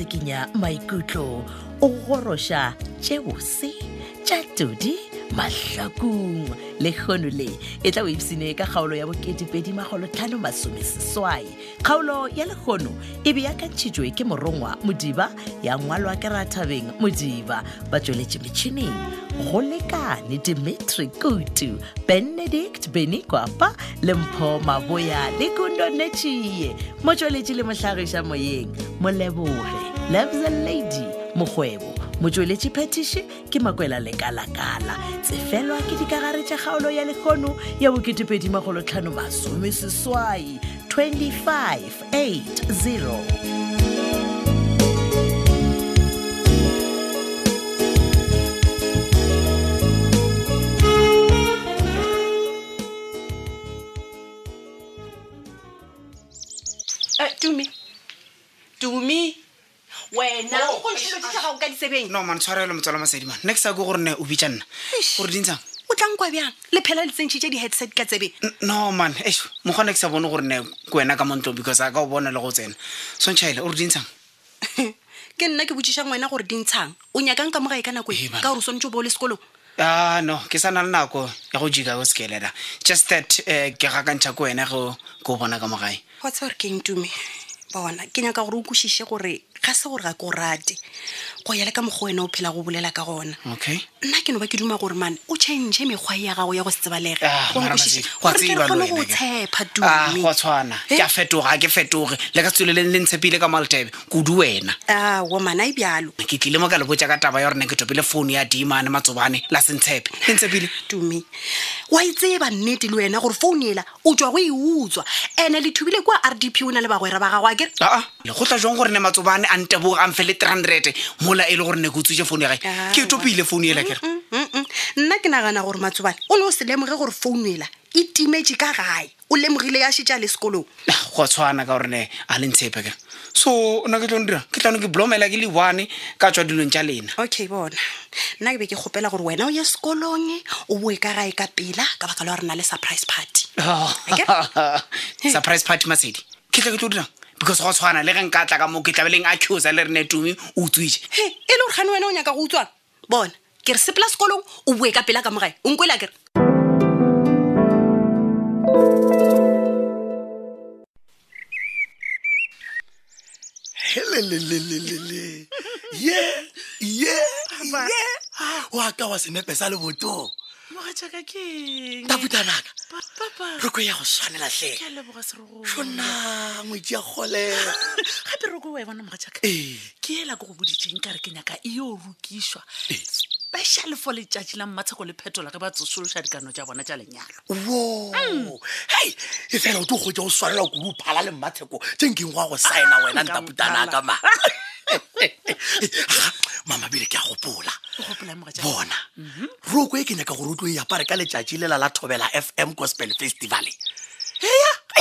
tsikinya maikutlo o gorosha tshebose tsa todi mahlakung le khonule etla o ipsine ka gaolo ya bokete pedi magolo tlhano masomisi swai gaolo ya le khono e be ya ka tshitjwe ke morongwa modiba ya ngwalwa ke rathabeng modiba ba tjoletse metšhineng go lekane Dimitri Kutu Benedict Benikwapa Lempho Maboya le Kundonetšie mo tjoletse le mohlagisha moyeng mo leboge love the lady mogwebo Mojolechi petition ke makwela le kalakala tsefelwa ke dikagare tsa gaolo ya lekhono ya boketepedi magolo tlhano masome seswai 2580 Tumi wena o go tshwetsa ga o ka disebeng no man tshwarelo motswala masedi man next a go gore ne o bitjana gore dintsa o tlang kwa bjang le phela le tsentse di headset ka tsebe no man eish mo gone ke sa bone gore ne ko wena ka montlo because a ka o bona le go tsena so ntshile o re dintsa ke nna ke botšisha ngwana gore dintsang o nyakang ka mogae kana ko ka gore so ntse o bo le sekolo no ke sana le nako ya go jika go skelela just that ke ga ka ntse ko wena go bona ka mogae what's working to me bona ke nya ka gore o kushise gore ga se gore ga korate go yela ka mogwena o phela go bolela ka gona okay nna ke no ba ke duma gore man o change megwa ya gago ya go setsebalege go kushise go tsela le go tshepa tu go tshwana ke a fetoga ke fetoge le ka tswelele le ntshepile ka maltebe kudu wena wo mana e byalo ke tlile mo ka le botsa ka taba ya gore ne ke topile phone ya dimane matsobane la sentshepe ntsepile tumi wa itse ba nnete le wena gore phone yela o tjwa go e utswa ene le thubile kwa RDP ona le bagwera ba gago le go tla jong gore ne matsobane a nteboga am fele 300 mola ele gore ne go tsuje phone ya gae ke topile phone yela kere nna ke nagana gore matsobane o ne o se lemoge gore phone yela e timetse ka gae o lemogile ya shitja le sekolong go tshwana ka gore ne a le ntshepe kere so nna ke tlo ndira ke tlano ke blomela ke le one ka tswa dilong tja lena okay bona nna ke be ke gopela gore wena o ye sekolong o boe ka gae ka pela ka baka la rena le surprise party surprise party masedi ke tla ke tlo dira because go tshwana le geng ka tla ka mo ke tlabeleng a tshosa le rene Tumi o tswitse he e le urgane wena o nya ka go utswana bona ke re sepla sekolong o bue ka pela ka mogae o nkwela ke helelelelele yeah wa ka wa senepe sa le boto moga tsaka keng tabutanaka papa roko ya go swanela hle ke le boga serogo shona ngwetsi ya gole gape roko wa bona moga tsaka ke ela go go buditseng ka re ke nyaka e yo rukishwa special for le tjatsi la mmatseko le phetola ke ba tsosolosha dikano tja bona tja lenyalo wo hey e fela o tlo go tja o swanela go buphala le mmatseko tjengeng wa go signa wena tabutanaka ma mama bile ke a gopola bona roko e ke nyaka gore o tlo e apare ka letšatši lela la thobela FM gospel festival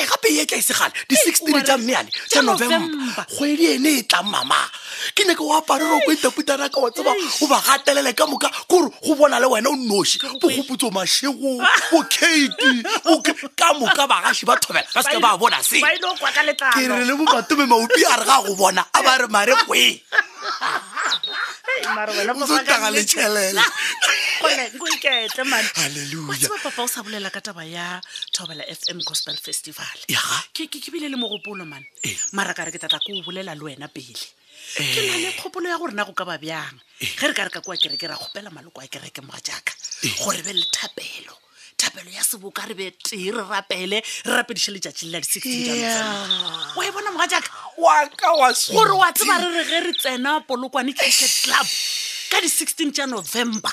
gape ye ke a isegale di 16 tša mmeale tša November kgwedi ene e tlang mama ke nyaka o apare roko e taputanaka wa tseba o ba gatelele ka moka kore go bona le wena o noši bogoputso mašego bo kate ka moka bagaši ba thobela ba seke ba bona se ke re le bomatome maopi a re ga go bona a ba re mare kwe papa o sa bolela ka taba ya thobela FM gospel festival ke bile le mogopolo mane mara ka re ke tata ko bolela le wena pele ke na le kgopolo ya gore na go ka ba bjang ge re ka re ka kwa kereke ra kgopela maloko a kereke moga jaka gore be le thapelo ya seboka re be tee re rapele re rapediše letšatši le la di-16 wa e bona moga jaka gore wa tseba re re ge re tsena polokwane cricket club ka di-16 tša November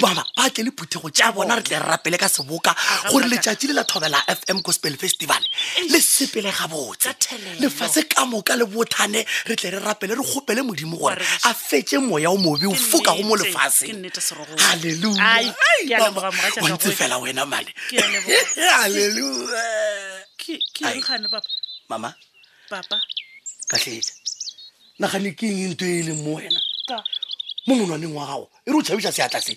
mama ba tle le phuthego tja bona re tle re rapele ka seboka gore letšatši le la thobela FM gospel festival le sepele ga botse lefase ka moka le bothane re tle re rapele re gopele modimo gore a fetse moya o mobe o foka go mo lefase haleluya o ntse fela wena mane haleluya mama Papa. Kahleta. Na gane ke eng into e le mo wena. Ta. Monwana neng wa gao. E re o tshabisa seatla se.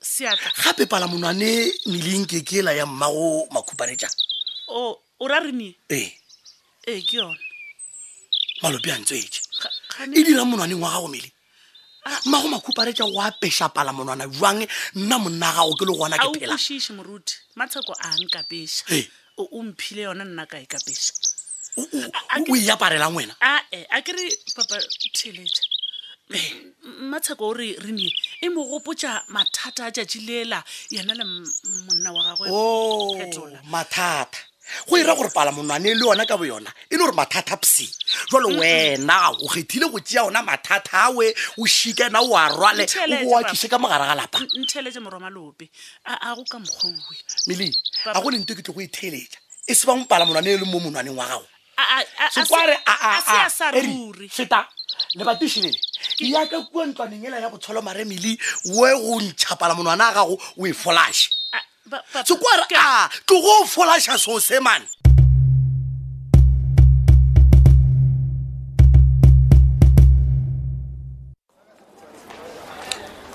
Seatla. Gape pala monwane milinke ke la ya mmago makhuparetsa. Oh, o ra rini? Eh. Eh ke yona. Malopi a ntseetse. E dira monwane wa gao meli. Mmago makhuparetsa wa pesha pala monwana jwang nna monna gao ke le gona ke phela. A o shishi moruti. Matseko a nka pesha. Eh. O umphile yona nna kae ka pesha. O ya parela ngwena a ke re papa theletsa mathako re rini e mogopotsa mathata a tjatilela yana le monna wa gagwe o mathata go ira gore pala monwane le yona ka bo yona e le gore mathata psi jalo wena o gethile go tjia ona mathata awe o shikena o a rwale o wa tshise ka mogara ga lapa nteletse moroma lope a go ka mkgowe mili a go le nteketlo go itheletsa e se ba mpala monwane le mo monwane wa gagwe a se a sa ruri seta le batishilele ya ka kwa ntwanengela ya go tshola maremili we go ntshapala monwana ga go we flash tsukwara a go go flash so se man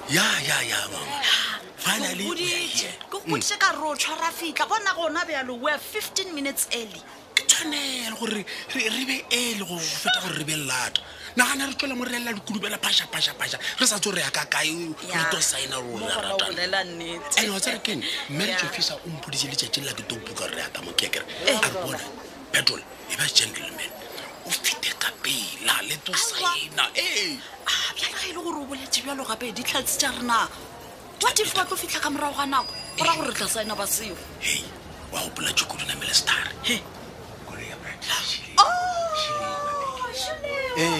ya mama finally go putse ka road traffic ka bona gona ba ya lo we 15 minutes early nne gore re be ele go feta gore re be lata na gana re tlola mo rela dikulubela pasha re sa tsore ya ka kae re to signa rona rata and what's it again marriage officer o mpodise le tshetse la ke to buka re ata mo kekere a bona petrol e ba gentleman o fite ka pila le to signa bla ka ile go robole tshwalo gape di tlhatsi tsa rena what if wa go fitla ka morao ga nako ora gore re tla signa ba seo hey wa o pula tshukudi na mele star hey Hello,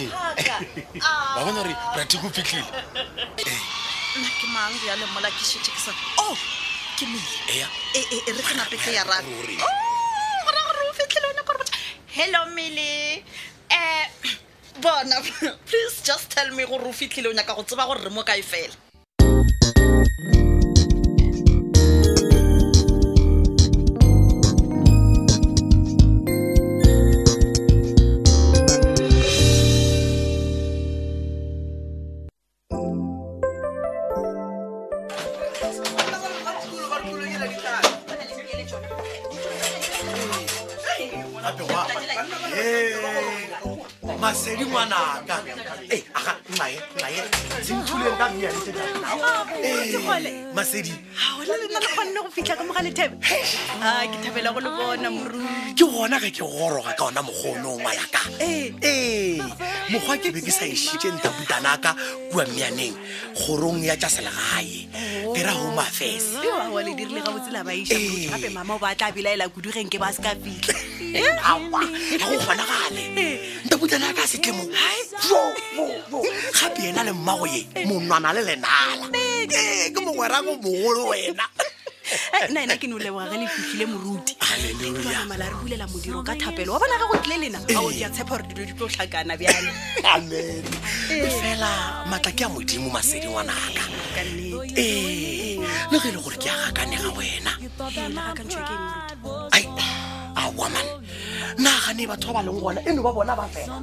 Millie. Please just tell me who fitlhile o nyaka go tseba gore re mo kae fela. Masedi ha le nna le khonne go fitla ka mogale thebe a ke thabela go le bona mru ke bona ga ke goroga ka ona mogono o malaka mogwa ke be ke sa ishitse ntabutanaka kwa myaneng gorong ya tsa selagae dira ho mafese wa wa le dirile ga botsela ba isha motho ape mama o ba tla bilaela kudugeng ke ba ska fitla ha wa go bona gale butana ka setlemo bo happy ena le mmago ye monwana le lenala ke mo wara go bogolo wena nna ke no le wa ga le fifile moruti haleluya mama la re bulela modiro ka thapelo wa bona ga go tle lena a o ya tshepa re di tlo hlakana bjana amen fela matla ke a modimo masedi wa naka le ke le gore ke a ga kanega wena ai a woman na ga ne batho ba leng gona eno ba bona ba fela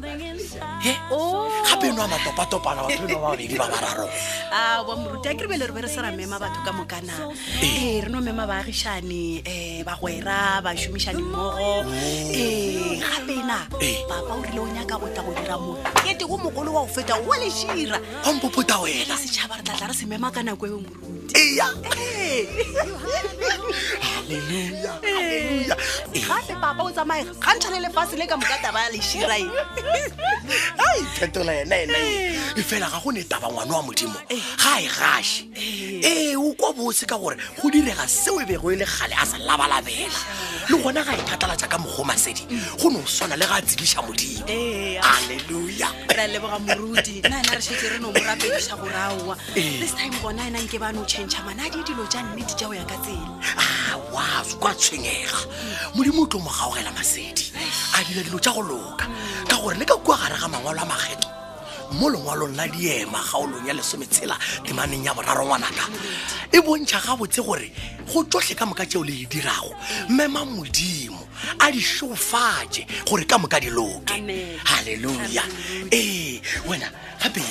he ga beno a matopa na batho ba babedi ba bararo a wa moruta ke re bele re be re sa mema batho ka mokana re no mema ba agishane ba gwera ba shumishane mmogo ga bena papa o rile o nyaka o tla go dira mo ke te go mogolo wa o feta wa le shira o mpopota wena se tshaba re tla re se mema kana go e moruta haleluya Khate papa o tsamae khantshane le fase le ka mokata ba le shirai. Ai tetola nei. Ifela ga go ne taba ngwana wa modimo. Ga e gashi. O kwa botse ka gore go direga sewe be go ile gale a sa labalabela. Le gona ga e thatlalatsa ka mogoma sedi. Go no sona le ga tsikisha modimo. Haleluya. Ra le boga morudi. Na re shetse re no morapedisa go rawa. This time bona ena nke ba no change mana di dilo ja nnete ja o ya ka tsela. Wa kwa tshengega. Modimo o tlo mo gaogela masedi a dira dilo tsa go loka ka gore le ka kwa gare ga mangwalo a magetho mo lengwalong la diema gaolong ya lesometshela temaneng ya boraro ngwanaka e bontšha ga botse gore go tlohle ka moka tseo le e dirago mema modimo a di shofatse gore ka moka di loke. Hallelujah. Eh wena gape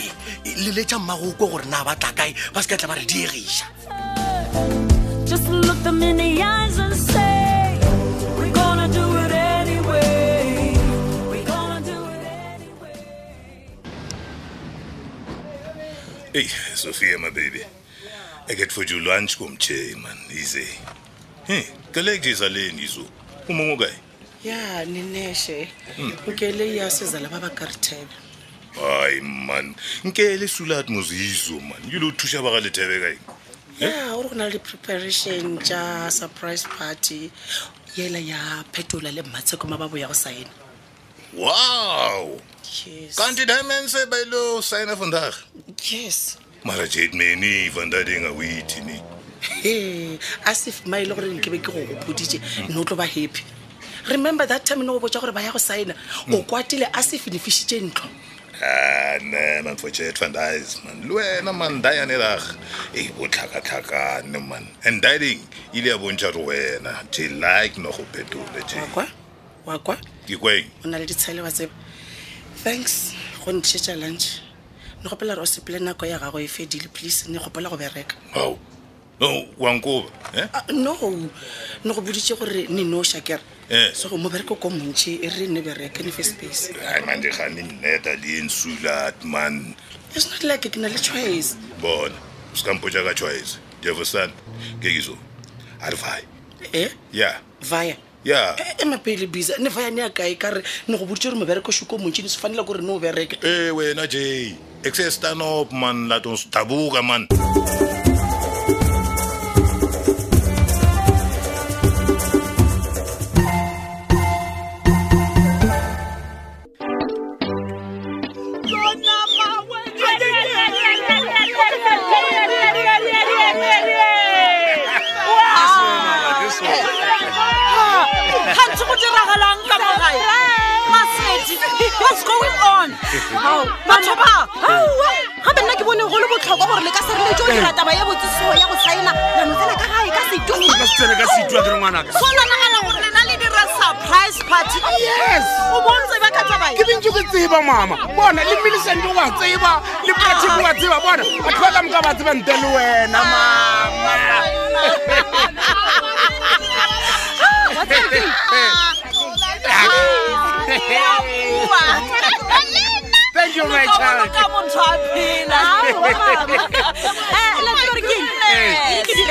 le letsa mmagoko gore na ba tla kae ba se ka tla ba re diegisha. Just look them in the eyes and say we're gonna do it anyway, we're gonna do it anyway. Hey Sofia, my baby, I get for you lunch, come che man, easy. Hey, collect this alone, Izo. Umongai. Yeah, Nineshe. Ukele yasizala baba kartebe. Ay man, ukele sulat muzizo man. You don't touch a bagale tebe guy. Yeah, orona le preparation ja surprise party. Yela ya petola le matse ko mababo ya go sign. Wow. Yes. Kanti diamonds by lo sign of vandag. Yes. Mara jed meni vandadinga witini. Hey, as if my lord nkebe ke go boditse no tlo ba happy. Remember that time no botsa gore ba ya go sign o kwatile as if ni fishitse ntlo. Ah ne man for chat vandais man. Luena man dayane rag. E botlhaka tlhakane man. And dying ile ya bontsha re wena je like no go petole je. Wa kwa? Dikweng. Ona le ditshele wa tsebe. Thanks go ntsetsa lunch. No gopela re o sepelena go ya gago e fedile please ne gopela go bereka. Wow. No, wanko, eh? No go buditse gore ne no shakere. So go mo bereka ko montse e re ne bereka ne first place. Ai man de gane neta di insulat man. It's not like it na le choice. Bona. Skampo ja ga choice. Devosan. Kegizo. Arvai. Eh? Yeah. Vaya. Yeah. Ema pele biza. Ne vaya ne ga e ka re ne go buditse gore mo bereka shuko montse ne se fanela gore no bereka. Eh we na je. Excess stand up man la don't tabuga man. What's going on? How? Matshaba. How? Bana ke bone go le botlhoko gore le ka se rele jo dira taba ya botsiso ya go tsaena. Na motse ka hae ka se tlo. Ka se tsene ka se tlo re mwana ka. So lana gala gore le na le dira surprise party. Yes. O bontshe ba ka taba. Ke bintu ke tseba mama. Bona le millisent o wa tseba le party o wa tseba bona. Ba tlhoka mo ka batse ba ntele wena mama. What's happening? Thank you, my child. Come on, try me now. Let's go again. Hallelujah. Hallelujah.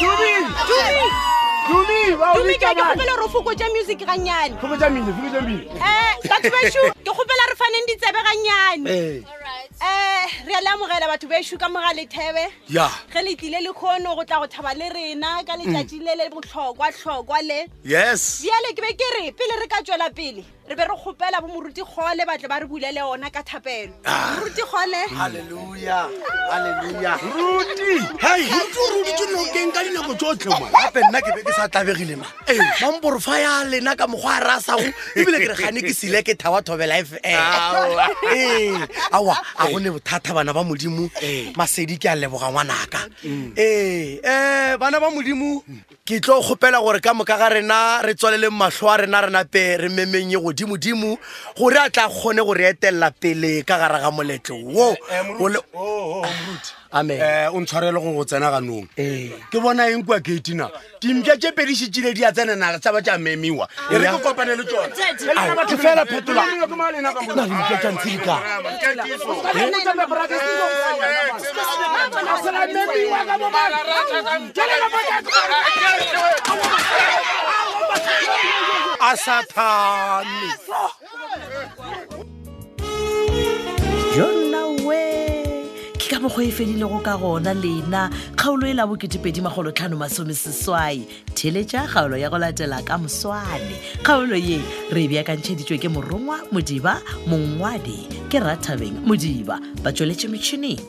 Ruti. Hey, Ruti. Bana ba modimo masedi ke a leboga ngwanaka bana ba modimo ke tlo khopela gore ka moka ga rena re tswelele mahlo a rena rena pe re memenye go dimo dimo gore a tla khone gore etella pele ka gara ga moletlo wo o mruti amen o ntshwarele go tsena ga nong ke bona eng kwa gate na dimja tse pedisi tshile di a tsena na tsa ba tsa memiwa e re go kopanela tsone le ba tlhela phetola nna go malena ka bona ke tsantsika Asatani. Jona we ke go efedile go ka gona lena kgaolo e la bo 2015 theletša kgaolo ya go latela ka moswane kgaolo ye re beakantšheditšwe ke morongwa modiba mongwadi ke Rathabeng modiba ba tšweletše metšhineng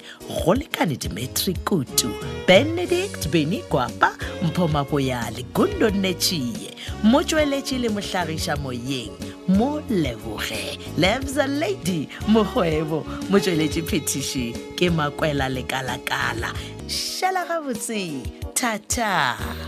go lekane Dimitri Kutu Benedict Beni Kwapa Mphomapoyale Gundo Nechie mo tšweletše le mohlagiša moyeng mo leboge lebza lady mogwebo motsweletše phetiši ke makwela lekalakala shela gabotse tata.